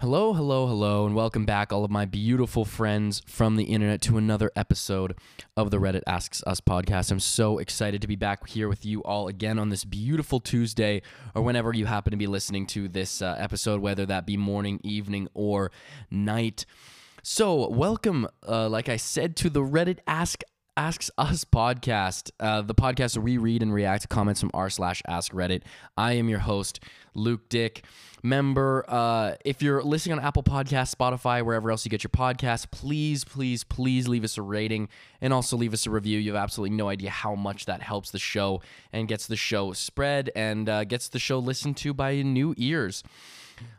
Hello, hello, hello, and welcome back, all of my beautiful friends from the internet, to another episode of the Reddit Asks Us Podcast. I'm so excited to be back here with you all again on this beautiful Tuesday, or whenever you happen to be listening to this episode, whether that be morning, evening, or night. So welcome, like I said, to the Reddit Asks Us Podcast, the podcast where we read and react to comments from r/Askreddit. I am your host, Luke Dick. Remember, if you're listening on Apple Podcasts, Spotify, wherever else you get your podcasts, please, please, please leave us a rating and also leave us a review. You have absolutely no idea how much that helps the show and gets the show spread and gets the show listened to by new ears.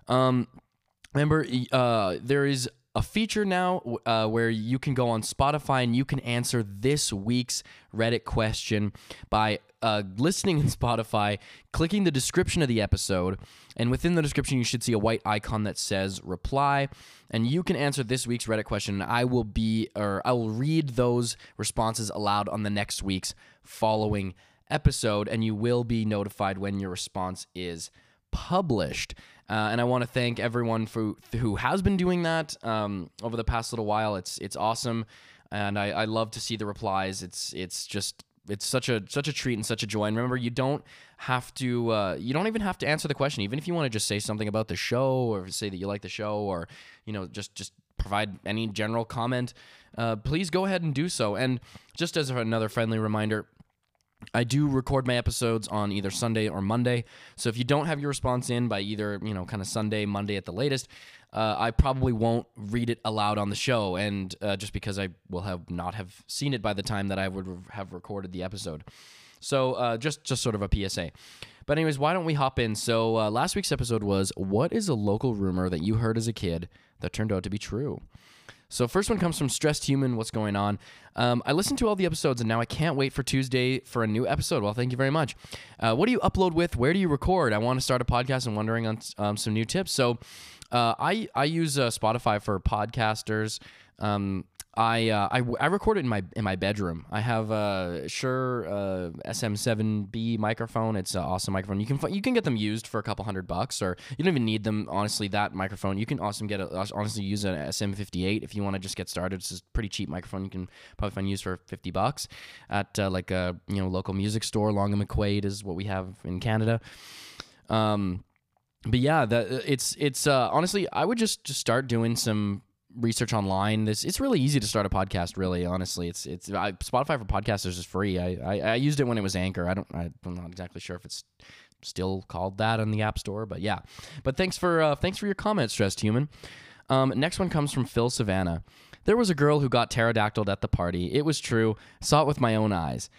Remember, there is a feature now where you can go on Spotify and you can answer this week's Reddit question by listening in Spotify, clicking the description of the episode, and within the description you should see a white icon that says reply, and you can answer this week's Reddit question, and I will read those responses aloud on the next week's following episode, and you will be notified when your response is published. And I want to thank everyone who has been doing that over the past little while. It's awesome, and I love to see the replies. It's such a treat and such a joy. And remember, you don't even have to answer the question. Even if you want to just say something about the show, or say that you like the show, or just provide any general comment, please go ahead and do so. And just as another friendly reminder, I do record my episodes on either Sunday or Monday, so if you don't have your response in by either, kind of Sunday, Monday at the latest, I probably won't read it aloud on the show, and just because I will not have seen it by the time that I would have recorded the episode. So just sort of a PSA. But anyways, why don't we hop in? So last week's episode was, what is a local rumor that you heard as a kid that turned out to be true? So first one comes from Stressed Human. What's going on? I listened to all the episodes, and now I can't wait for Tuesday for a new episode. Well, thank you very much. What do you upload with? Where do you record? I want to start a podcast and wondering on some new tips. So I use Spotify for Podcasters. I record it in my bedroom. I have a Shure SM7B microphone. It's an awesome microphone. You can get them used for a couple $100, or you don't even need them, honestly, that microphone. You can also use an SM58 if you want to just get started. It's a pretty cheap microphone. You can probably find used for $50 at like a local music store. Long and McQuade is what we have in Canada. But yeah, it's honestly, I would just start doing some research online. It's really easy to start a podcast, really, honestly. Spotify for Podcasters is free. I used it when it was Anchor. I'm not exactly sure if it's still called that on the App Store, but yeah. But thanks for your comments, Stressed Human. Next one comes from Phil Savannah. There was a girl who got pterodactyled at the party. It was true. Saw it with my own eyes.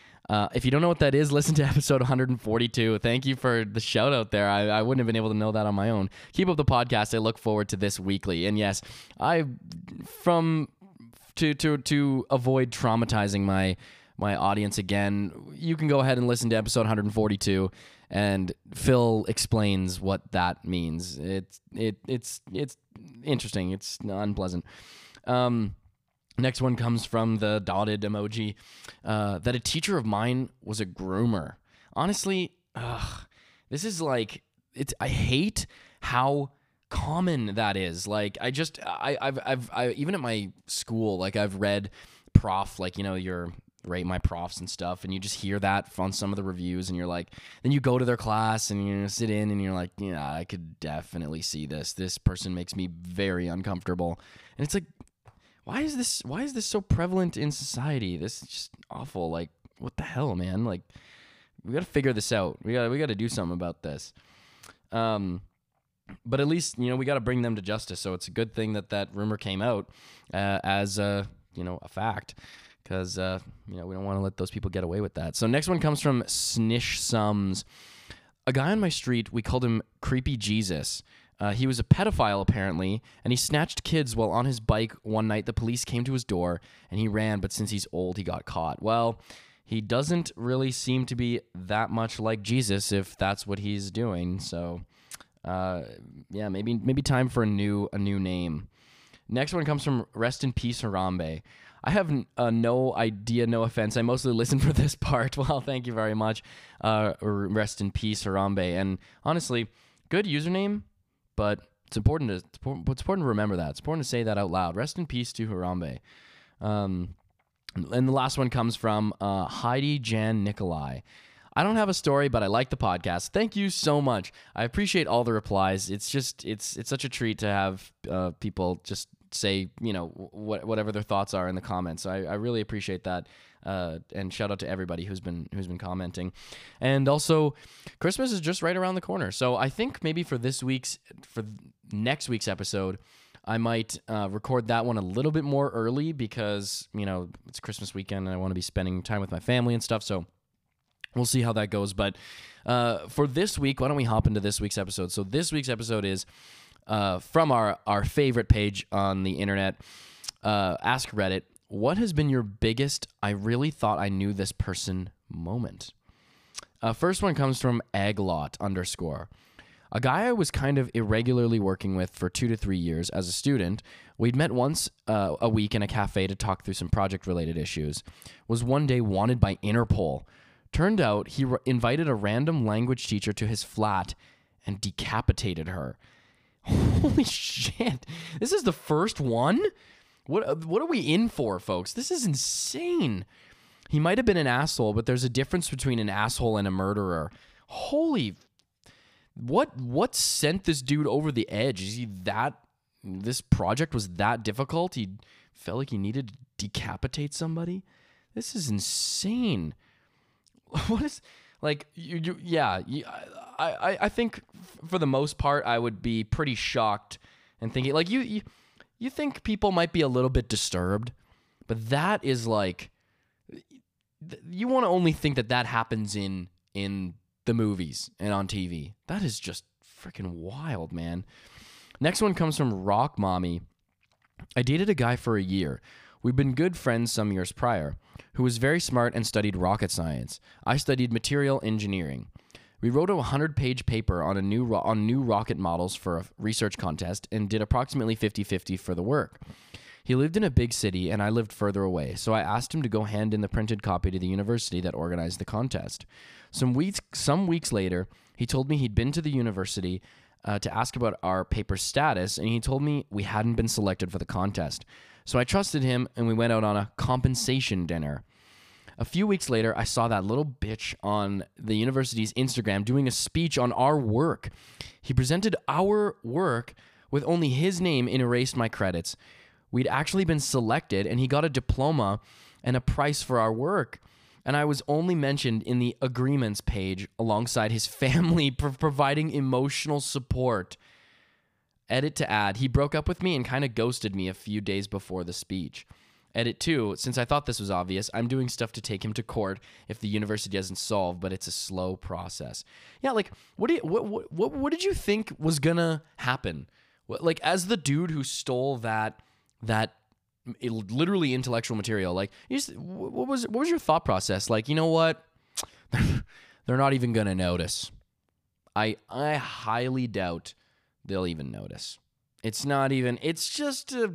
If you don't know what that is, listen to episode 142. Thank you for the shout out there. I wouldn't have been able to know that on my own. Keep up the podcast. I look forward to this weekly. And yes, to avoid traumatizing my audience again, you can go ahead and listen to episode 142, and Phil explains what that means. It's interesting. It's unpleasant. Next one comes from the dotted emoji, that a teacher of mine was a groomer. Honestly, this is like, I hate how common that is. Like, even at my school, like, I've read prof, like, your rate my profs and stuff, and you just hear that on some of the reviews, and you're like, then you go to their class and you sit in and you're like, yeah, I could definitely see this person makes me very uncomfortable. And it's like, why is this so prevalent in society? This is just awful. Like, what the hell, man? Like, we got to figure this out. We got to do something about this. But at least, we got to bring them to justice. So it's a good thing that rumor came out as a fact, because we don't want to let those people get away with that. So next one comes from Snish Sums. A guy on my street, we called him Creepy Jesus. He was a pedophile, apparently, and he snatched kids while on his bike one night. The police came to his door, and he ran, but since he's old, he got caught. Well, he doesn't really seem to be that much like Jesus, if that's what he's doing. So, yeah, maybe time for a new name. Next one comes from Rest in Peace Harambe. I have no idea, no offense. I mostly listen for this part. Well, thank you very much, Rest in Peace Harambe. And honestly, good username, but It's important to remember that. It's important to say that out loud. Rest in peace to Harambe. And the last one comes from Heidi Jan Nikolai. I don't have a story, but I like the podcast. Thank you so much. I appreciate all the replies. It's just, it's such a treat to have people just say, you know, whatever their thoughts are in the comments. So I really appreciate that. And shout out to everybody who's been commenting. And also, Christmas is just right around the corner. So I think maybe for next week's episode, I might record that one a little bit more early because, you know, it's Christmas weekend and I want to be spending time with my family and stuff. So we'll see how that goes. But for this week, why don't we hop into this week's episode? So this week's episode is from our favorite page on the internet, Ask Reddit. What has been your biggest I really thought I knew this person moment? First one comes from egglot_. A guy I was kind of irregularly working with for 2 to 3 years as a student. We'd met once a week in a cafe to talk through some project-related issues. Was one day wanted by Interpol. Turned out he invited a random language teacher to his flat and decapitated her. Holy shit. This is the first one? What are we in for, folks? This is insane. He might have been an asshole, but there's a difference between an asshole and a murderer. Holy... What sent this dude over the edge? Is he that... This project was that difficult? He felt like he needed to decapitate somebody? This is insane. What is... Like, I think for the most part, I would be pretty shocked and thinking... Like, you think people might be a little bit disturbed, but that is like... You want to only think that happens in the movies and on TV. That is just freaking wild, man. Next one comes from Rock Mommy. I dated a guy for a year. We've been good friends some years prior, who was very smart and studied rocket science. I studied material engineering. We wrote a 100-page paper on new rocket models for a research contest and did approximately 50-50 for the work. He lived in a big city and I lived further away, so I asked him to go hand in the printed copy to the university that organized the contest. Some weeks later, he told me he'd been to the university to ask about our paper status, and he told me we hadn't been selected for the contest. So I trusted him, and we went out on a compensation dinner. A few weeks later, I saw that little bitch on the university's Instagram doing a speech on our work. He presented our work with only his name and erased my credits. We'd actually been selected, and he got a diploma and a prize for our work. And I was only mentioned in the agreements page alongside his family providing emotional support. Edit to add, he broke up with me and kind of ghosted me a few days before the speech. Edit 2, since I thought this was obvious, I'm doing stuff to take him to court if the university doesn't solve, but it's a slow process. Yeah, like, what did you think was gonna happen? Like, as the dude who stole that literally intellectual material, like, what was your thought process? Like, you know what? They're not even gonna notice. I highly doubt they'll even notice. It's just a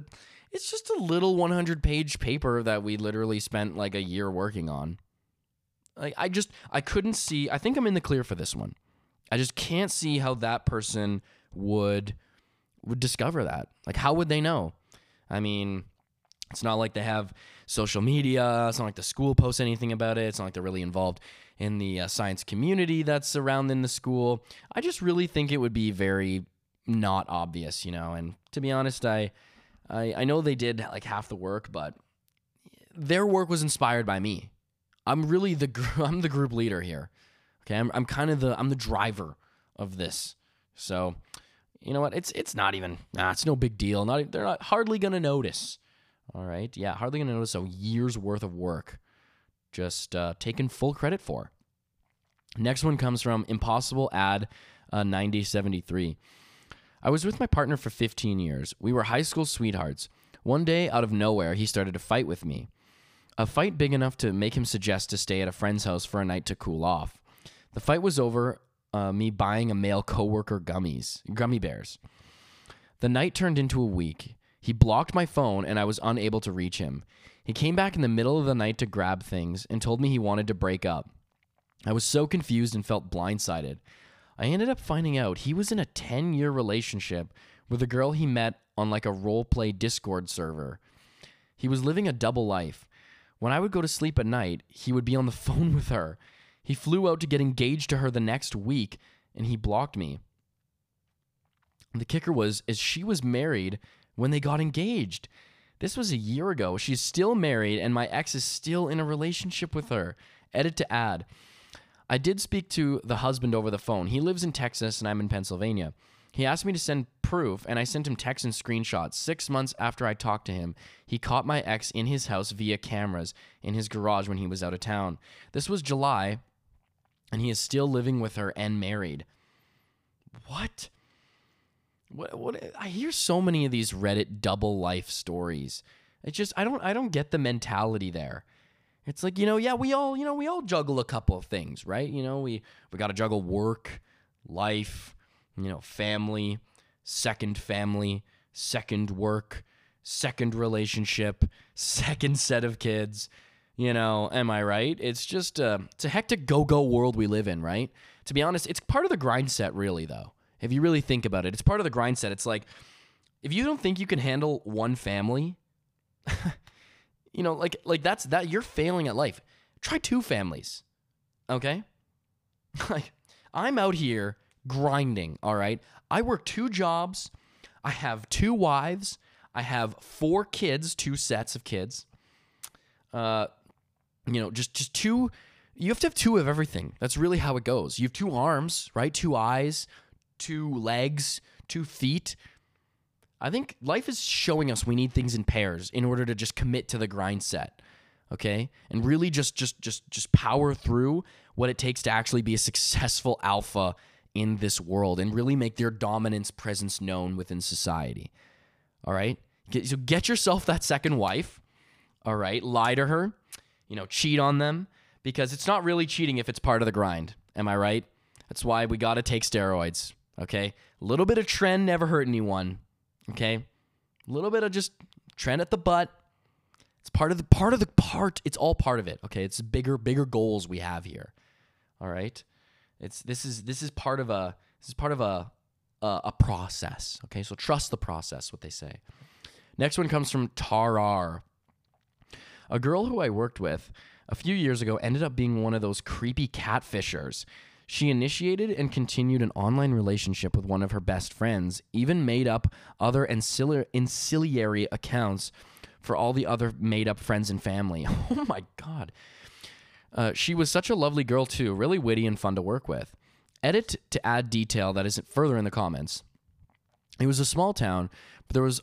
little 100-page paper that we literally spent like a year working on. Like, I couldn't see. I think I'm in the clear for this one. I just can't see how that person would discover that. Like, how would they know? I mean, it's not like they have social media. It's not like the school posts anything about it. It's not like they're really involved in the science community that's around in the school. I just really think it would be very not obvious, you know. And to be honest, I know they did like half the work, but their work was inspired by me. I'm really I'm the group leader here. Okay, I'm kind of the driver of this. So, you know what? It's not even. It's no big deal. They're not hardly gonna notice. All right, yeah, hardly gonna notice a year's worth of work just taken full credit for. Next one comes from Impossible Ad 9073. I was with my partner for 15 years. We were high school sweethearts. One day, out of nowhere, he started a fight with me. A fight big enough to make him suggest to stay at a friend's house for a night to cool off. The fight was over me buying a male coworker gummy bears. The night turned into a week. He blocked my phone and I was unable to reach him. He came back in the middle of the night to grab things and told me he wanted to break up. I was so confused and felt blindsided. I ended up finding out he was in a 10-year relationship with a girl he met on like a roleplay Discord server. He was living a double life. When I would go to sleep at night, he would be on the phone with her. He flew out to get engaged to her the next week, and he blocked me. The kicker was, is she was married when they got engaged. This was a year ago. She's still married, and my ex is still in a relationship with her. Edit to add. I did speak to the husband over the phone. He lives in Texas, and I'm in Pennsylvania. He asked me to send proof, and I sent him texts and screenshots. 6 months after I talked to him, he caught my ex in his house via cameras in his garage when he was out of town. This was July, and he is still living with her and married. What? What? I hear so many of these Reddit double life stories. It's just, I don't get the mentality there. It's like, you know, yeah, we all juggle a couple of things, right? You know, we got to juggle work, life, you know, family, second work, second relationship, second set of kids. You know, am I right? It's just it's a hectic go-go world we live in, right? To be honest, it's part of the grind set really, though. If you really think about it, it's part of the grind set. It's like, if you don't think you can handle one family, you know, like that's that you're failing at life. Try two families, okay? Like, I'm out here grinding, all right? I work two jobs. I have two wives. I have four kids, two sets of kids. You know, just two. You have to have two of everything. That's really how it goes. You have two arms, right? Two eyes, two legs, 2 feet. I think life is showing us we need things in pairs in order to just commit to the grind set, okay? And really just power through what it takes to actually be a successful alpha in this world and really make their dominance presence known within society, all right? So get yourself that second wife, all right? Lie to her, you know, cheat on them, because it's not really cheating if it's part of the grind. Am I right? That's why we got to take steroids. Okay, a little bit of trend never hurt anyone. Okay, a little bit of just trend at the butt. It's part of the part. It's all part of it. Okay, it's bigger goals we have here. All right, this is part of a process. Okay, so trust the process. What they say. Next one comes from Tarar. A girl who I worked with a few years ago ended up being one of those creepy catfishers. She initiated and continued an online relationship with one of her best friends, even made up other ancillary accounts for all the other made-up friends and family. Oh, my God. She was such a lovely girl, too, really witty and fun to work with. Edit to add detail that isn't further in the comments. It was a small town, but there was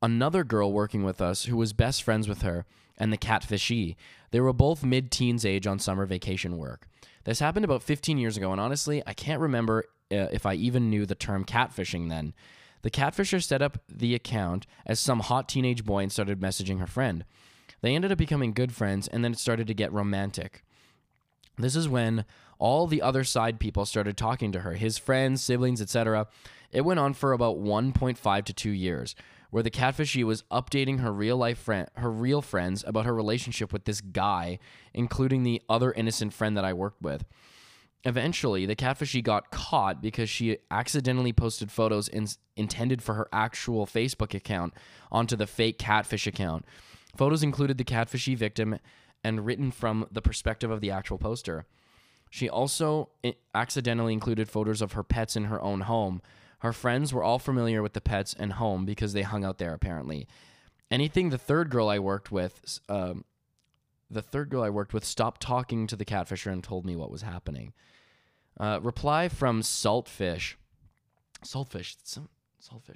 another girl working with us who was best friends with her and the catfishee. They were both mid-teens age on summer vacation work. This happened about 15 years ago, and honestly, I can't remember if I even knew the term catfishing then. The catfisher set up the account as some hot teenage boy and started messaging her friend. They ended up becoming good friends, and then it started to get romantic. This is when all the other side people started talking to her, his friends, siblings, etc. It went on for about 1.5 to 2 years, where the catfishee was updating her real friends about her relationship with this guy, including the other innocent friend that I worked with. Eventually, the catfishee got caught because she accidentally posted photos intended for her actual Facebook account onto the fake catfish account. Photos included the catfishee victim and written from the perspective of the actual poster. She also accidentally included photos of her pets in her own home. Her friends were all familiar with the pets and home because they hung out there, apparently. The third girl I worked with stopped talking to the catfisher and told me what was happening. Reply from Saltfish. Saltfish,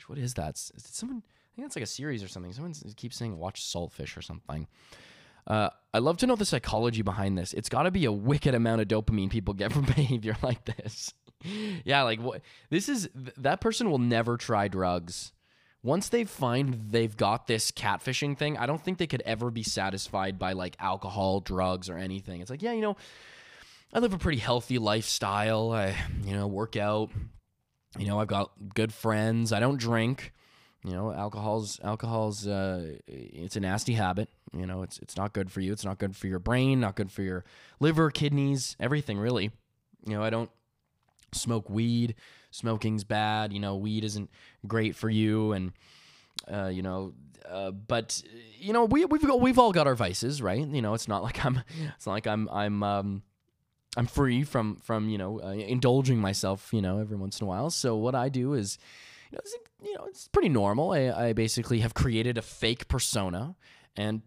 what is that? Is it someone? I think that's like a series or something. Someone keeps saying watch Saltfish or something. I'd love to know the psychology behind this. It's got to be a wicked amount of dopamine people get from behavior like this. Yeah, like what? This is that person will never try drugs. Once they find they've got this catfishing thing, I don't think they could ever be satisfied by like alcohol, drugs, or anything. It's like, yeah, you know, I live a pretty healthy lifestyle. I, you know, work out. You know, I've got good friends. I don't drink. You know, alcohol's it's a nasty habit. You know, it's not good for you. It's not good for your brain. Not good for your liver, kidneys, everything really. You know, I don't smoke weed, smoking's bad, you know, weed isn't great for you, and you know, but you know, we've all got our vices, right? You know, it's not like I'm free from you know, indulging myself, you know, every once in a while. So what I do is, it's pretty normal. I basically have created a fake persona, and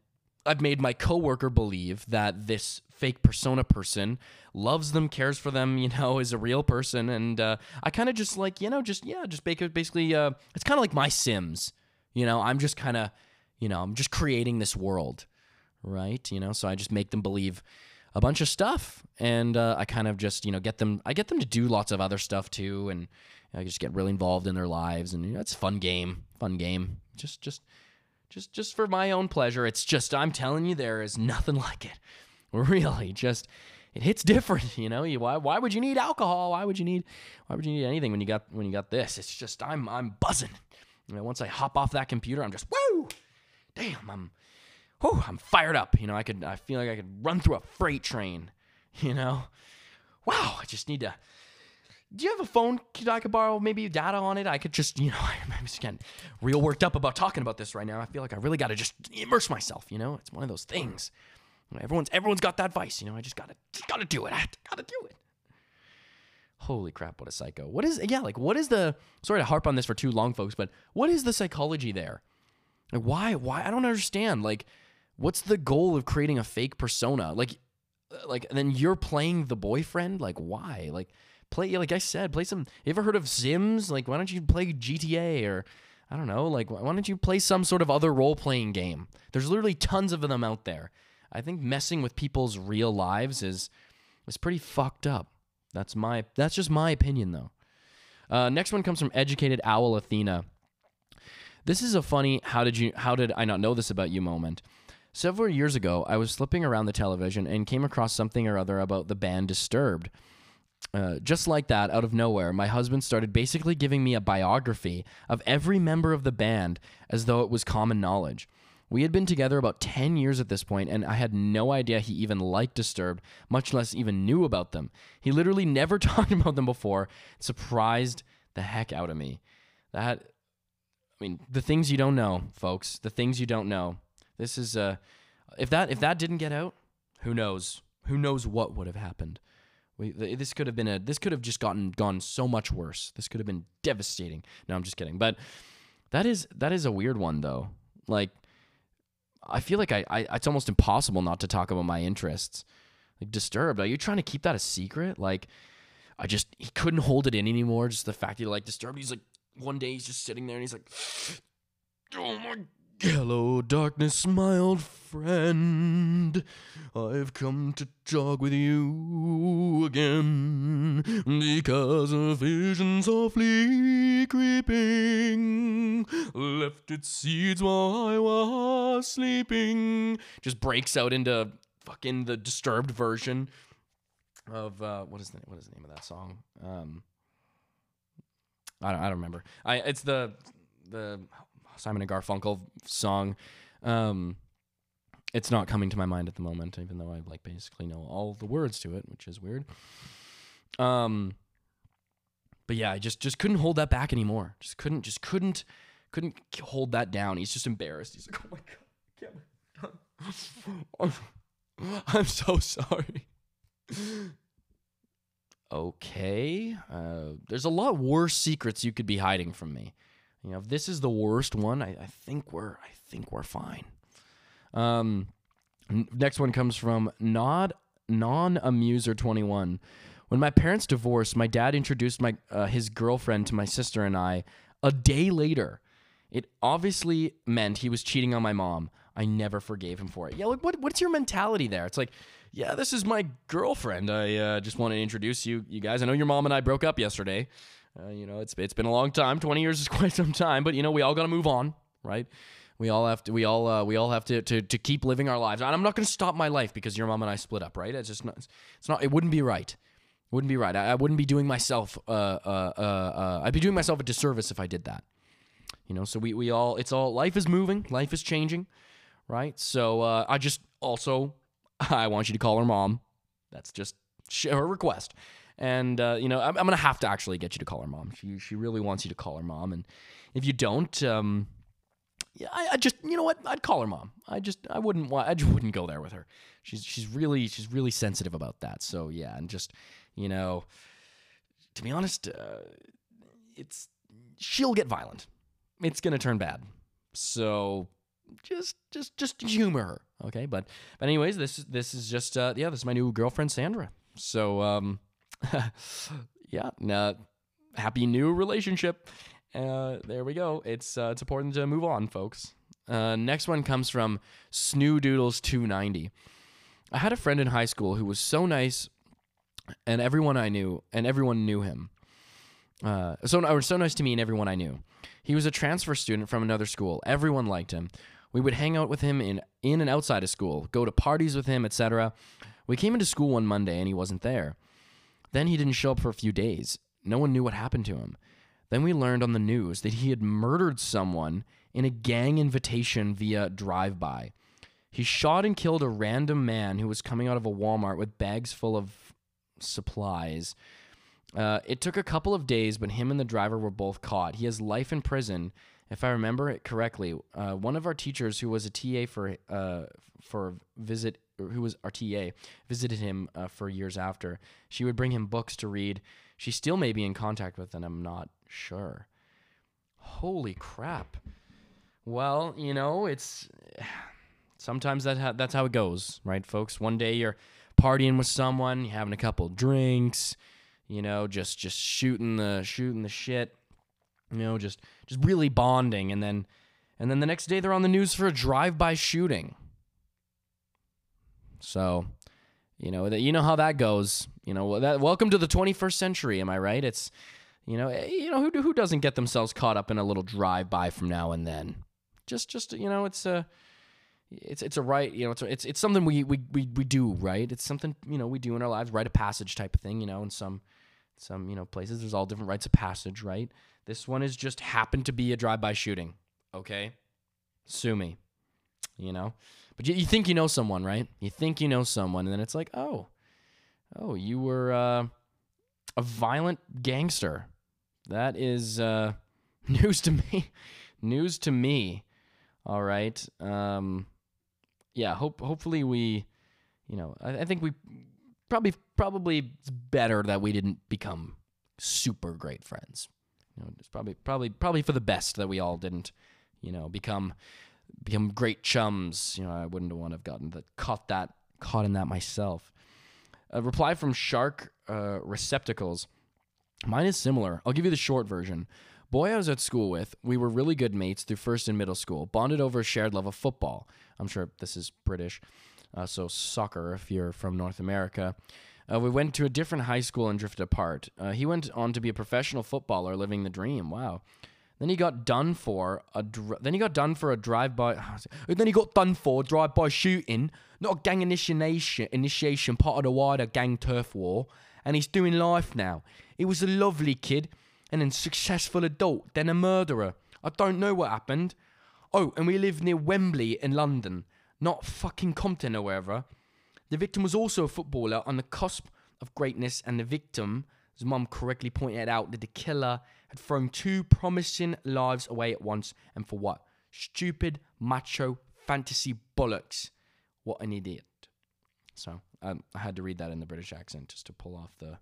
I've made my coworker believe that this fake persona person loves them, cares for them, you know, is a real person. And I kind of just like, you know, just basically, it's kind of like my Sims, you know, I'm just kind of, you know, I'm just creating this world, right? You know, so I just make them believe a bunch of stuff, and I kind of just, you know, I get them to do lots of other stuff too, and I just get really involved in their lives, and you know, it's a fun game, just for my own pleasure. It's just, I'm telling you, there is nothing like it, really. Just, it hits different, you know. Why would you need alcohol? Why would you need anything when you got this? It's just, I'm buzzing. You know, once I hop off that computer, I'm just, woo, damn, I'm fired up. You know, I feel like I could run through a freight train, you know. Wow, I just need to, do you have a phone I could borrow, maybe data on it? I could just, you know, I'm just getting real worked up about talking about this right now. I feel like I really got to just immerse myself, you know. It's one of those things. Everyone's got that vice, you know. I just gotta do it. I gotta do it. Holy crap, what a psycho. Sorry to harp on this for too long, folks, but what is the psychology there? Like, why? I don't understand. Like, what's the goal of creating a fake persona? Like, and then you're playing the boyfriend? Like, why? Like, like I said, play some, you ever heard of Sims? Like, why don't you play GTA, or, I don't know, like, why don't you play some sort of other role-playing game? There's literally tons of them out there. I think messing with people's real lives is pretty fucked up. That's just my opinion, though. Next one comes from Educated Owl Athena. This is a funny, how did I not know this about you moment. Several years ago, I was slipping around the television and came across something or other about the band Disturbed. Just like that, out of nowhere, my husband started basically giving me a biography of every member of the band as though it was common knowledge. We had been together about 10 years at this point, and I had no idea he even liked Disturbed, much less even knew about them. He literally never talked about them before. It surprised the heck out of me. The things you don't know, folks. The things you don't know. This is, if that didn't get out, who knows? Who knows what would have happened? This could have just gone so much worse. This could have been devastating. No, I'm just kidding. But that is a weird one, though. Like, I feel like it's almost impossible not to talk about my interests. Like, Disturbed, are you trying to keep that a secret? Like, he couldn't hold it in anymore. Just the fact that he liked Disturbed. He's like, one day he's just sitting there and he's like, oh my God. Hello, darkness, my old friend. I've come to talk with you again because a vision softly creeping left its seeds while I was sleeping. Just breaks out into fucking the Disturbed version of what is the name of that song? I don't remember. It's the Simon and Garfunkel song. It's not coming to my mind at the moment, even though I like basically know all the words to it, which is weird. But yeah, I just couldn't hold that back anymore. Just couldn't hold that down. He's just embarrassed. He's like, oh my God, I'm so sorry. Okay, there's a lot worse secrets you could be hiding from me. You know, if this is the worst one, I think we're fine. Next one comes from non-amuser21. When my parents divorced, my dad introduced his girlfriend to my sister and I a day later. It obviously meant he was cheating on my mom. I never forgave him for it. Yeah, like, what's your mentality there? It's like, yeah, this is my girlfriend. I just want to introduce you guys. I know your mom and I broke up yesterday. You know, it's been a long time. 20 years is quite some time, but you know, we all got to move on, right? We all have to keep living our lives. And I'm not going to stop my life because your mom and I split up, right? It's just not. It wouldn't be right. I wouldn't be doing myself. I'd be doing myself a disservice if I did that. You know, so we all. It's all. Life is moving. Life is changing, right? So I want you to call her mom. That's just her request. And, you know, I'm going to have to actually get you to call her mom. She really wants you to call her mom. And if you don't, yeah, I just, you know what? I'd call her mom. I just wouldn't go there with her. She's really sensitive about that. So yeah. And just, you know, to be honest, she'll get violent. It's going to turn bad. So just humor her. Okay. But anyways, this is just, yeah, this is my new girlfriend, Sandra. So, yeah, happy new relationship. There we go. It's important to move on, folks. Next one comes from Snoodoodles290. I had a friend in high school who was so nice, and everyone knew him. So nice to me, and everyone I knew. He was a transfer student from another school. Everyone liked him. We would hang out with him in and outside of school, go to parties with him, etc. We came into school one Monday, and he wasn't there. Then he didn't show up for a few days. No one knew what happened to him. Then we learned on the news that he had murdered someone in a gang invitation via drive-by. He shot and killed a random man who was coming out of a Walmart with bags full of supplies. It took a couple of days, but him and the driver were both caught. He has life in prison. If I remember it correctly, one of our teachers who was a TA visited him for years after. She would bring him books to read. She still may be in contact with, and I'm not sure. Holy crap. Well, you know, it's sometimes that's how it goes, right, folks? One day you're partying with someone, you're having a couple drinks, you know, just shooting the shit, you know, just really bonding, and then the next day they're on the news for a drive-by shooting. So, you know, that, you know how that goes. You know, that, welcome to the 21st century, am I right? It's, you know, who doesn't get themselves caught up in a little drive-by from now and then? Just, you know, it's a right, you know, it's something we do, right? It's something, you know, we do in our lives, rite of passage type of thing, you know, in some, you know, places there's all different rites of passage, right? This one is just happened to be a drive-by shooting, okay? Sue me, you know? But you think you know someone, right? You think you know someone, and then it's like, oh, you were a violent gangster. That is news to me. News to me. All right. Yeah. Hopefully we, you know, I think we probably it's better that we didn't become super great friends. You know, it's probably for the best that we all didn't, you know, become great chums. You know, I wouldn't want to have gotten caught in that myself. A reply from Shark Receptacles. Mine is similar. I'll give you the short version. Boy I was at school with, we were really good mates through first and middle school, bonded over a shared love of football. I'm sure this is British, so soccer if you're from North America. We went to a different high school and drifted apart. He went on to be a professional footballer, living the dream. Wow. Then he got done for a drive-by. Then he got done for drive-by shooting, not a gang initiation, part of the wider gang turf war. And he's doing life now. He was a lovely kid, and then successful adult, then a murderer. I don't know what happened. Oh, and we live near Wembley in London, not fucking Compton or wherever. The victim was also a footballer on the cusp of greatness, and the victim. His mum correctly pointed out that the killer had thrown two promising lives away at once, and for what? Stupid, macho, fantasy bollocks. What an idiot. So I had to read that in the British accent just to pull off the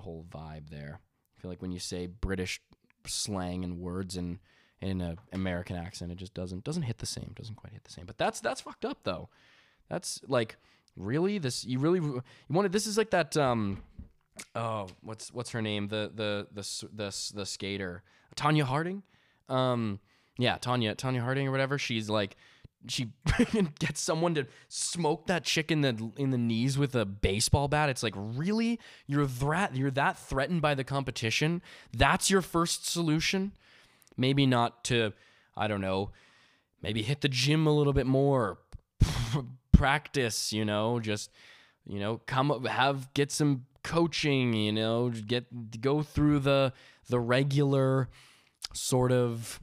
whole vibe there. I feel like when you say British slang and words in an American accent, it just doesn't hit the same, doesn't quite hit the same. But that's fucked up though. That's like really this. You wanted, this is like that. Oh, what's her name? The skater, Tonya Harding. Yeah, Tonya Harding or whatever. She's like, she gets someone to smoke that chick in the knees with a baseball bat. It's like, really, you're that threatened by the competition. That's your first solution. Maybe not to, I don't know, maybe hit the gym a little bit more, practice. You know, just, you know, get some coaching, you know, go through the regular sort of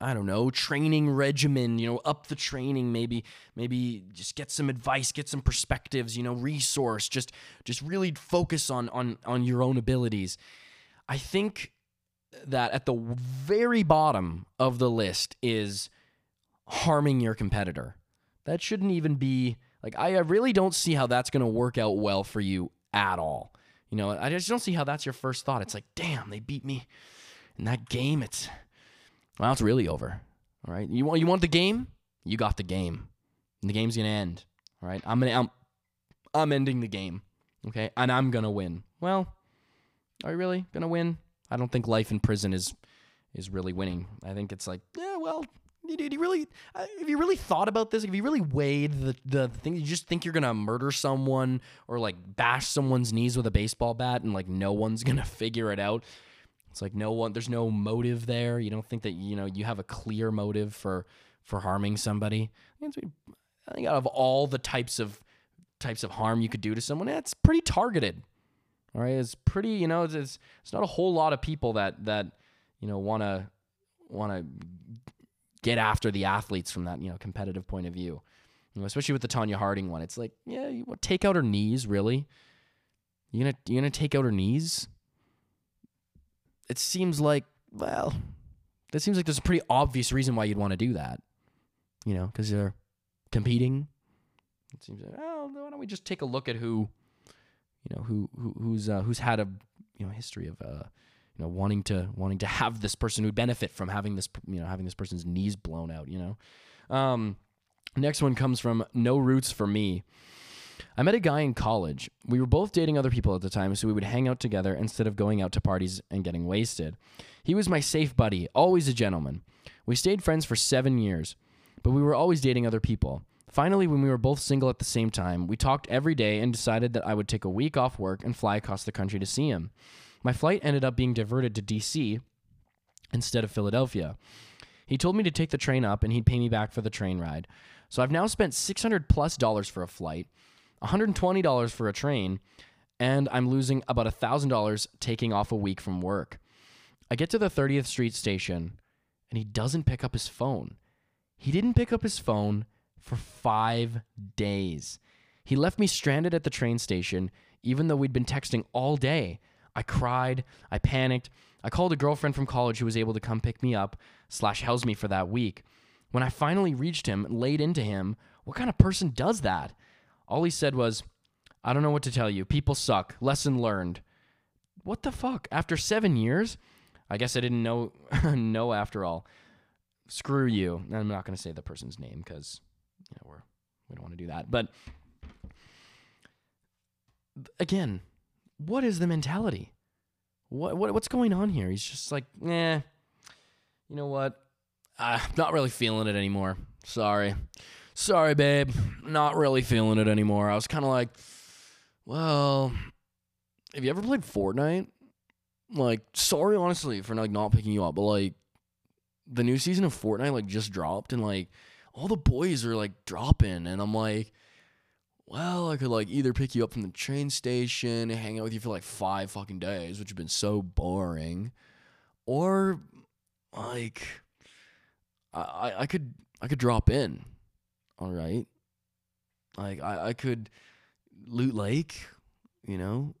I don't know, training regimen, you know, up the training, maybe just get some advice, get some perspectives, you know, resource, just really focus on your own abilities. I think that at the very bottom of the list is harming your competitor. That shouldn't even be, like, I really don't see how that's going to work out well for you at all. You know, I just don't see how that's your first thought. It's like, damn, they beat me in that game. Well, it's really over, all right? You want the game? You got the game. And the game's going to end, all right? I'm ending the game, okay? And I'm going to win. Well, are you really going to win? I don't think life in prison is really winning. I think it's like, yeah, well, did you really? Have you really thought about this? Have you really weighed the thing? You just think you're going to murder someone or, like, bash someone's knees with a baseball bat and, like, no one's going to figure it out? It's like there's no motive there. You don't think that, you know, you have a clear motive for harming somebody. I think out of all the types of harm you could do to someone, that's pretty targeted. All right, it's pretty, you know, it's not a whole lot of people that you know wanna get after the athletes from that, you know, competitive point of view. You know, especially with the Tonya Harding one, it's like, yeah, you want to take out her knees, really? You're gonna take out her knees? It seems like, well, that seems like there's a pretty obvious reason why you'd want to do that, you know, because they're competing. It seems like, oh, why don't we just take a look at who, you know, who's had a, you know, history of, you know, wanting to have this person who would benefit from having this person's knees blown out, you know. Next one comes from No Roots For Me. I met a guy in college. We were both dating other people at the time, so we would hang out together instead of going out to parties and getting wasted. He was my safe buddy, always a gentleman. We stayed friends for 7 years, but we were always dating other people. Finally, when we were both single at the same time, we talked every day and decided that I would take a week off work and fly across the country to see him. My flight ended up being diverted to DC instead of Philadelphia. He told me to take the train up and he'd pay me back for the train ride. So I've now spent $600+ for a flight, $120 for a train, and I'm losing about $1,000 taking off a week from work. I get to the 30th Street Station, and he doesn't pick up his phone. He didn't pick up his phone for 5 days. He left me stranded at the train station, even though we'd been texting all day. I cried. I panicked. I called a girlfriend from college who was able to come pick me up / house me for that week. When I finally reached him, laid into him, what kind of person does that? All he said was, I don't know what to tell you. People suck. Lesson learned. What the fuck? After 7 years? I guess I didn't know. No, after all. Screw you. And I'm not going to say the person's name because, you know, we don't want to do that. But, again, what is the mentality? What's going on here? He's just like, eh, you know what? I'm not really feeling it anymore. Sorry, babe, not really feeling it anymore. I was kind of like, well, have you ever played Fortnite? Like, sorry, honestly, for like not picking you up, but like the new season of Fortnite like just dropped and like all the boys are like dropping and I'm like, well, I could like either pick you up from the train station and hang out with you for like 5 fucking days, which have been so boring, or like I could drop in. All right, like I could loot lake, you know,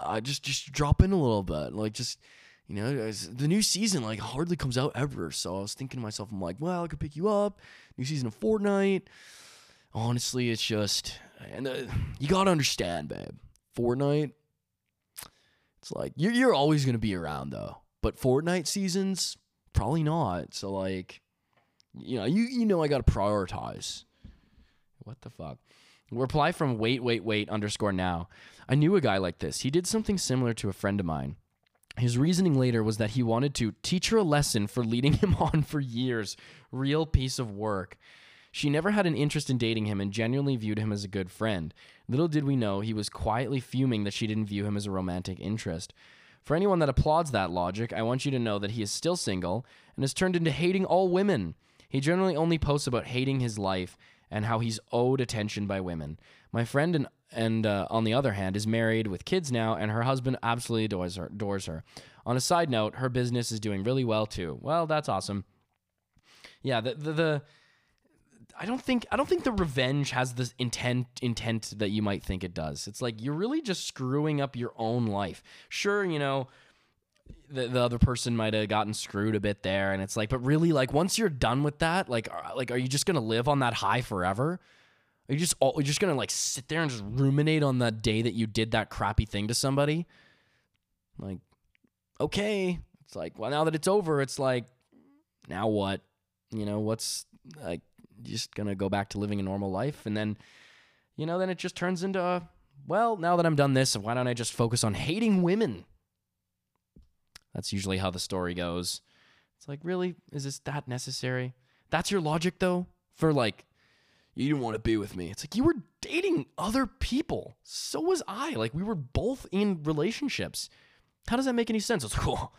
I just drop in a little bit, like just, you know, the new season like hardly comes out ever, so I was thinking to myself, I'm like, well, I could pick you up, new season of Fortnite. Honestly, it's just, and you gotta understand, babe, Fortnite, it's like you're always gonna be around though, but Fortnite seasons probably not, so like. You know, you know I got to prioritize. What the fuck? Reply from wait _now. I knew a guy like this. He did something similar to a friend of mine. His reasoning later was that he wanted to teach her a lesson for leading him on for years. Real piece of work. She never had an interest in dating him and genuinely viewed him as a good friend. Little did we know, he was quietly fuming that she didn't view him as a romantic interest. For anyone that applauds that logic, I want you to know that he is still single and has turned into hating all women. He generally only posts about hating his life and how he's owed attention by women. My friend, and on the other hand, is married with kids now, and her husband absolutely adores her. On a side note, her business is doing really well, too. Well, that's awesome. yeah, I don't think the revenge has this intent that you might think it does. It's like you're really just screwing up your own life. Sure, you know, the other person might have gotten screwed a bit there, and it's like, but really, like, once you're done with that, like, are you just gonna live on that high forever? Are you just gonna like sit there and just ruminate on the day that you did that crappy thing to somebody? Like, okay, it's like, well, now that it's over, it's like, now what? You know, what's like, just gonna go back to living a normal life, and then, you know, then it just turns into, well, now that I'm done this, why don't I just focus on hating women? That's usually how the story goes. It's like, really, is this that necessary? That's your logic, though, for like, you didn't want to be with me. It's like, you were dating other people. So was I. Like, we were both in relationships. How does that make any sense? It's like, oh,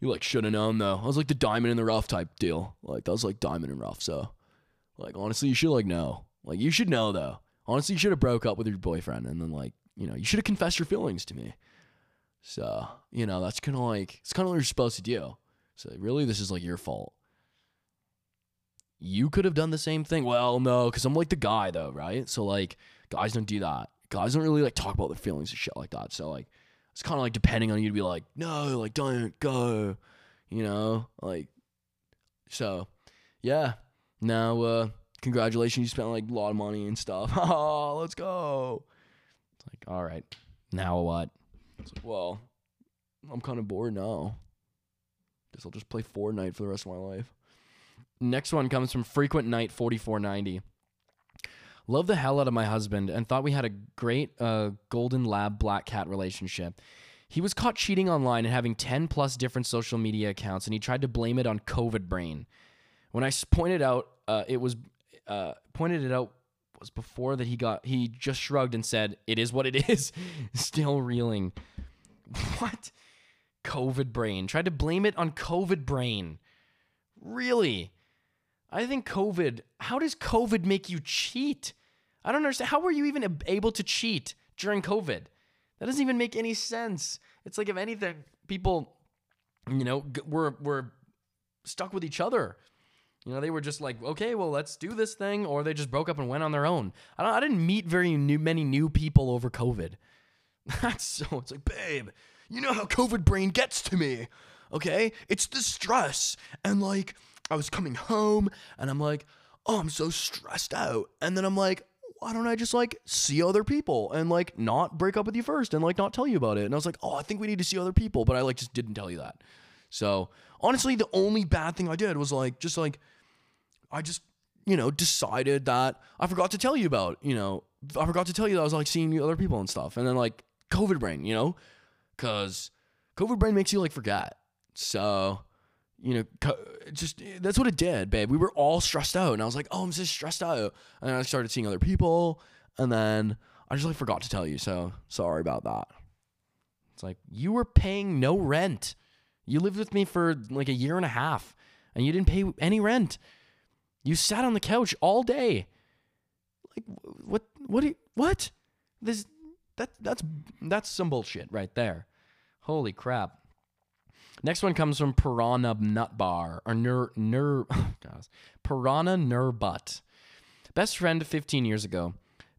you like should have known, though. I was like the diamond in the rough type deal. Like, that was like diamond in rough. So, like, honestly, you should like know. Like, you should know, though. Honestly, you should have broke up with your boyfriend, and then, like, you know, you should have confessed your feelings to me. So, you know, that's kind of like, it's kind of what you're supposed to do. So really, this is like your fault. You could have done the same thing. Well, no, because I'm like the guy, though, right? So like, guys don't do that. Guys don't really like talk about their feelings and shit like that. So like, it's kind of like depending on you to be like, no, like, don't go, you know, like, so yeah. Now, congratulations, you spent like a lot of money and stuff. Oh, let's go. It's like, all right, now what? It's like, well, I'm kind of bored now. Guess I'll just play Fortnite for the rest of my life. Next one comes from Frequent Night 4490. Love the hell out of my husband and thought we had a great golden lab black cat relationship. He was caught cheating online and having 10 plus different social media accounts, and he tried to blame it on COVID brain. When I pointed out it was before that he just shrugged and said, "It is what it is." Still reeling. What? COVID brain. Tried to blame it on COVID brain. Really? I think COVID, how does COVID make you cheat? I don't understand. How were you even able to cheat during COVID? That doesn't even make any sense. It's like, if anything, people, you know, were stuck with each other. You know, they were just like, okay, well, let's do this thing, or they just broke up and went on their own. I didn't meet many new people over COVID. That's so, it's like, babe, you know how COVID brain gets to me, okay? It's the stress, and like, I was coming home, and I'm like, oh, I'm so stressed out, and then I'm like, why don't I just like see other people and like not break up with you first and like not tell you about it? And I was like, oh, I think we need to see other people, but I like just didn't tell you that. So honestly, the only bad thing I did was like, I just, you know, decided that I forgot to tell you about, you know, I forgot to tell you that I was like seeing other people and stuff. And then like COVID brain, you know, cause COVID brain makes you like forget. So, you know, just, that's what it did, babe. We were all stressed out, and I was like, oh, I'm just stressed out. And I started seeing other people, and then I just like forgot to tell you. So sorry about that. It's like, you were paying no rent. You lived with me for like a year and a half, and you didn't pay any rent. You sat on the couch all day. Like, what? This, that's some bullshit right there. Holy crap. Next one comes from Piranha Nutbar, or Piranha Nurbutt. Best friend 15 years ago.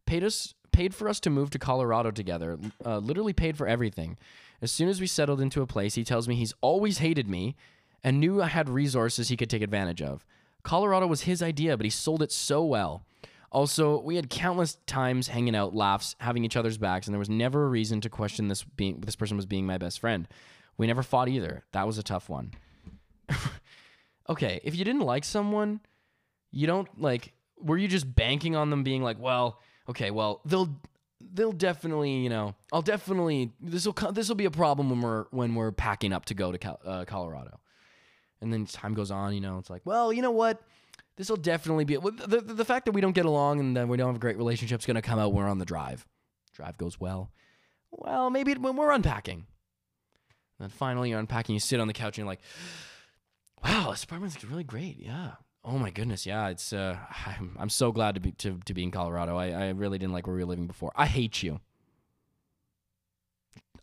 Paid for us to move to Colorado together. Literally paid for everything. As soon as we settled into a place, he tells me he's always hated me and knew I had resources he could take advantage of. Colorado was his idea, but he sold it so well. Also, we had countless times hanging out, laughs, having each other's backs, and there was never a reason to question this person was being my best friend. We never fought either. That was a tough one. Okay, if you didn't like someone, you don't like, were you just banking on them being like, well, okay, well, they'll definitely, you know, I'll definitely, this will be a problem when we're packing up to go to Colorado. And then time goes on, you know, it's like, well, you know what? This will definitely be, the fact that we don't get along and that we don't have a great relationship is going to come out when we're on the drive. Drive goes well. Well, maybe when we're unpacking. And then finally you're unpacking, you sit on the couch and you're like, wow, this apartment's really great. Yeah. Oh my goodness, yeah, it's I'm so glad to be in Colorado. I really didn't like where we were living before. I hate you.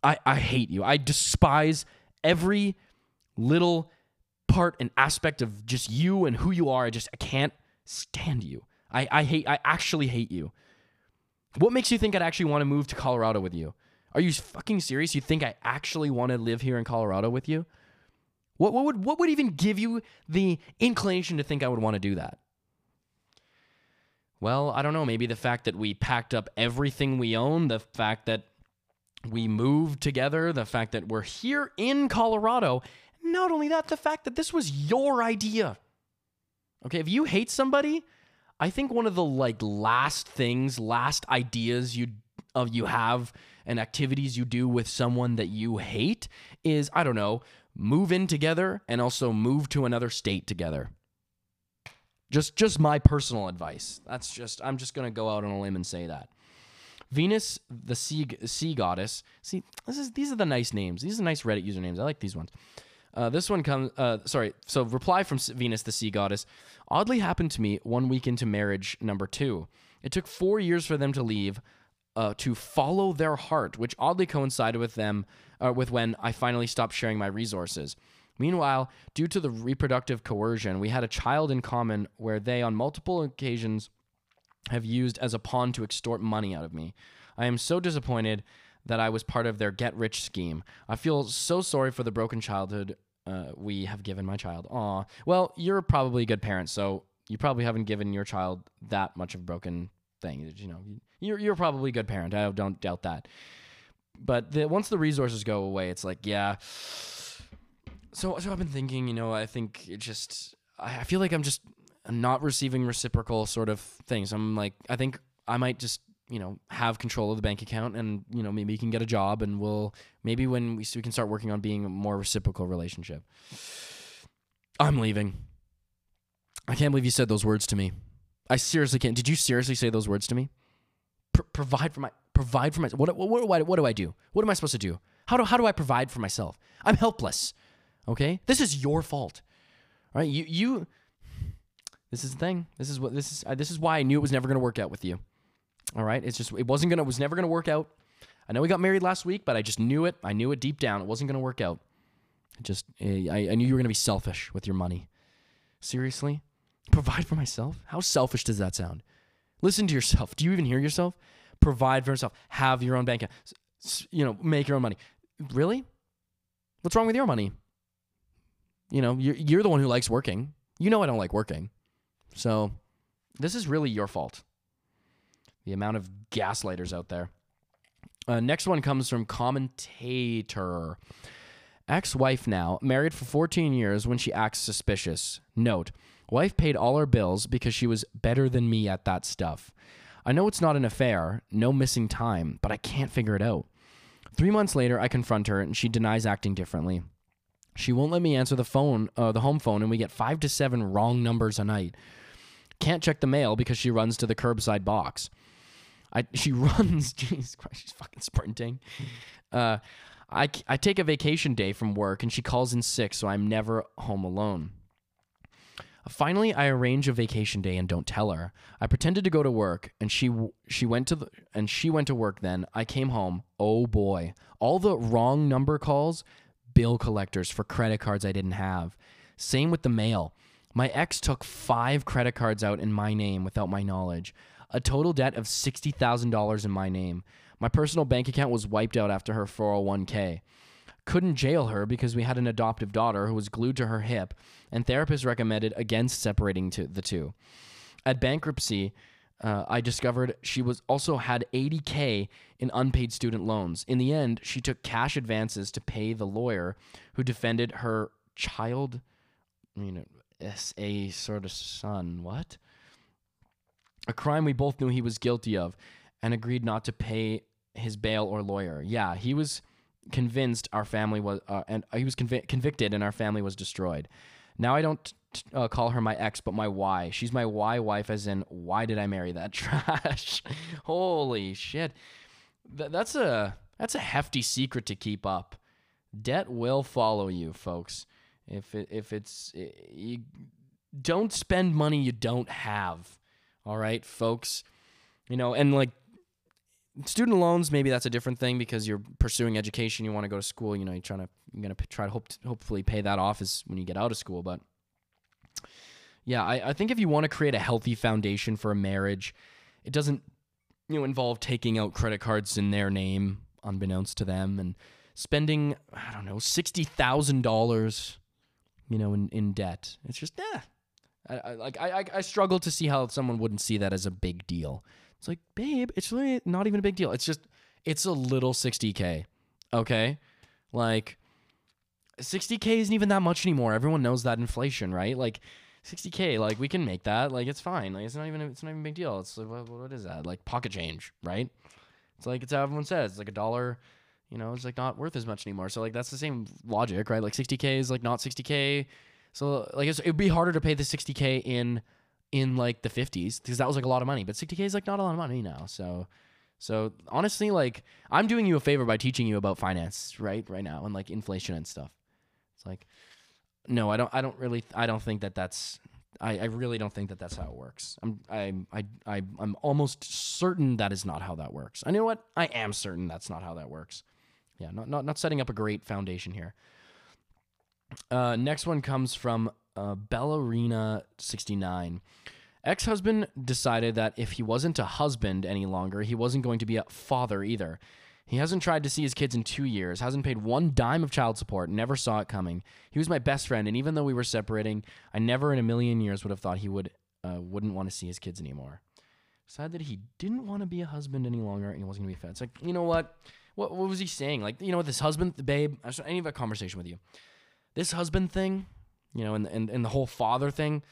I hate you. I despise every little part and aspect of just you and who you are. I can't stand you. I actually hate you. What makes you think I'd actually want to move to Colorado with you? Are you fucking serious? You think I actually want to live here in Colorado with you? What would even give you the inclination to think I would want to do that? Well, I don't know. Maybe the fact that we packed up everything we own, the fact that we moved together, the fact that we're here in Colorado. Not only that, the fact that this was your idea. Okay, if you hate somebody, I think one of the last ideas you have and activities you do with someone that you hate is, I don't know, move in together and also move to another state together. Just my personal advice. I'm just going to go out on a limb and say that. Venus, the sea goddess. See, these are the nice names. These are nice Reddit usernames. I like these ones. This one comes, so reply from Venus, the sea goddess. Oddly happened to me 1 week into marriage number 2. It took 4 years for them to leave to follow their heart, which oddly coincided with them, with when I finally stopped sharing my resources. Meanwhile, due to the reproductive coercion, we had a child in common where they, on multiple occasions, have used as a pawn to extort money out of me. I am so disappointed that I was part of their get-rich scheme. I feel so sorry for the broken childhood we have given my child. Aw. Well, you're probably a good parent, so you probably haven't given your child that much of a broken thing. You know, you're probably a good parent. I don't doubt that. But once the resources go away, it's like, yeah. So I've been thinking, you know, I think it just... I feel like I'm just not receiving reciprocal sort of things. I'm like, I think I might just... you know, have control of the bank account and, you know, maybe you can get a job and we can start working on being a more reciprocal relationship. I'm leaving. I can't believe you said those words to me. I seriously can't. Did you seriously say those words to me? Provide for my, what do I do? What am I supposed to do? How do I provide for myself? I'm helpless. Okay. This is your fault. All right. This is the thing. This is why I knew it was never going to work out with you. All right, it was never going to work out. I know we got married last week, but I just knew it. I knew it deep down. It wasn't going to work out. I knew you were going to be selfish with your money. Seriously? Provide for myself? How selfish does that sound? Listen to yourself. Do you even hear yourself? Provide for yourself. Have your own bank account. You know, make your own money. Really? What's wrong with your money? You know, you're the one who likes working. You know I don't like working. So this is really your fault. The amount of gaslighters out there. Next one comes from Commentator. Ex-wife now, married for 14 years when she acts suspicious. Note, wife paid all her bills because she was better than me at that stuff. I know it's not an affair, no missing time, but I can't figure it out. 3 months later, I confront her and she denies acting differently. She won't let me answer the phone, the home phone, and we get 5 to 7 wrong numbers a night. Can't check the mail because she runs to the curbside box. She runs, Jesus Christ, she's fucking sprinting. I take a vacation day from work and she calls in sick, so I'm never home alone. Finally, I arrange a vacation day and don't tell her. I pretended to go to work and she went to work then. I came home. Oh boy. All the wrong number calls, bill collectors for credit cards I didn't have. Same with the mail. My ex took 5 credit cards out in my name without my knowledge. A total debt of $60,000 in my name. My personal bank account was wiped out after her 401k. Couldn't jail her because we had an adoptive daughter who was glued to her hip, and therapists recommended against separating the two. At bankruptcy, I discovered she was also had $80,000 in unpaid student loans. In the end, she took cash advances to pay the lawyer who defended her child, you know, S.A. sort of son. What? A crime we both knew he was guilty of and agreed not to pay his bail or lawyer. Yeah, he was convinced our family was, convicted and our family was destroyed. Now I don't call her my ex, but my why. She's my why wife, as in, why did I marry that trash? Holy shit. That's a hefty secret to keep up. Debt will follow you, folks. You don't spend money you don't have. All right, folks, you know, and like student loans, maybe that's a different thing because you're pursuing education, you want to go to school, you know, you're going to try to hopefully pay that off is when you get out of school. But yeah, I think if you want to create a healthy foundation for a marriage, it doesn't, you know, involve taking out credit cards in their name unbeknownst to them and spending, I don't know, $60,000, you know, in debt. It's just, nah. I struggle to see how someone wouldn't see that as a big deal. It's like, babe, it's really not even a big deal. It's just, it's a little $60K, okay? Like, $60K isn't even that much anymore. Everyone knows that inflation, right? Like, $60K, like, we can make that. Like, it's fine. Like, it's not even a big deal. It's like, what is that? Like, pocket change, right? It's like, it's how everyone says. It's like $1, you know, it's like not worth as much anymore. So, like, that's the same logic, right? Like, $60K is, like, not $60K. So, like, it would be harder to pay the $60K in like the 50s because that was like a lot of money, but $60K is like not a lot of money now. So honestly, like, I'm doing you a favor by teaching you about finance right now and like inflation and stuff. It's like, no, I really don't think that's how it works. I'm almost certain that is not how that works. I know what? I am certain that's not how that works. Yeah. Not setting up a great foundation here. Next one comes from Ballerina69. Ex-husband decided that if he wasn't a husband any longer, he wasn't going to be a father either. He hasn't tried to see his kids in 2 years, hasn't paid one dime of child support, never saw it coming. He was my best friend, and even though we were separating, I never in a million years would have thought he wouldn't want to see his kids anymore. Decided that he didn't want to be a husband any longer, and he wasn't going to be fed. It's like, you know what? What was he saying? Like, you know what, this husband, babe, I need a conversation with you. This husband thing, you know, and the whole father thing,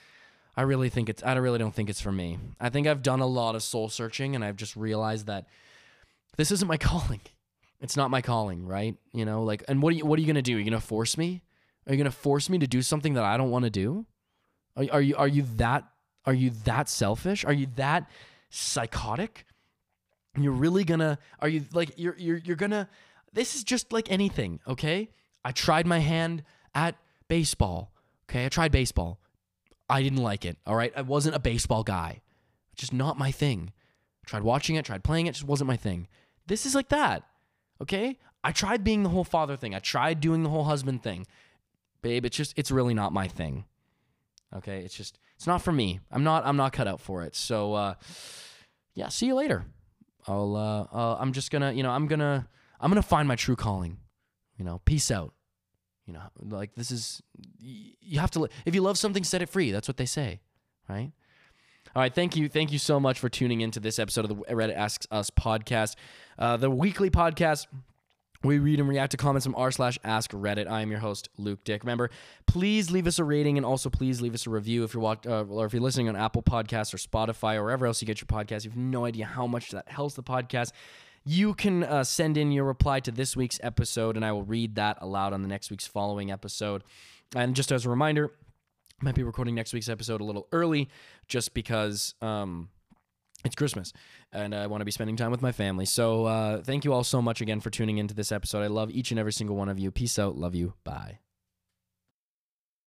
I really don't think it's for me. I think I've done a lot of soul searching and I've just realized that this isn't my calling. It's not my calling, right? You know, like, and what are you going to do? Are you going to force me? Are you going to force me to do something that I don't want to do? Are you that selfish? Are you that psychotic? You're really going to, are you like, you're going to, this is just like anything. Okay. I tried my hand at baseball. Okay, I tried baseball. I didn't like it, all right? I wasn't a baseball guy. Just not my thing. Tried watching it, tried playing it, just wasn't my thing. This is like that, okay? I tried being the whole father thing. I tried doing the whole husband thing. Babe, it's really not my thing, okay? It's not for me. I'm not cut out for it. So, yeah, see you later. I'm gonna find my true calling. You know, peace out. You know, like this is, you have to, if you love something, set it free. That's what they say, right? All right, thank you. Thank you so much for tuning into this episode of the Reddit Asks Us podcast, the weekly podcast. We read and react to comments from r/Askreddit. I am your host, Luke Dick. Remember, please leave us a rating and also please leave us a review if you're watching, or if you're listening on Apple Podcasts or Spotify or wherever else you get your podcast. You have no idea how much that helps the podcast. You can send in your reply to this week's episode, and I will read that aloud on the next week's following episode. And just as a reminder, I might be recording next week's episode a little early just because it's Christmas, and I want to be spending time with my family. So thank you all so much again for tuning into this episode. I love each and every single one of you. Peace out. Love you. Bye.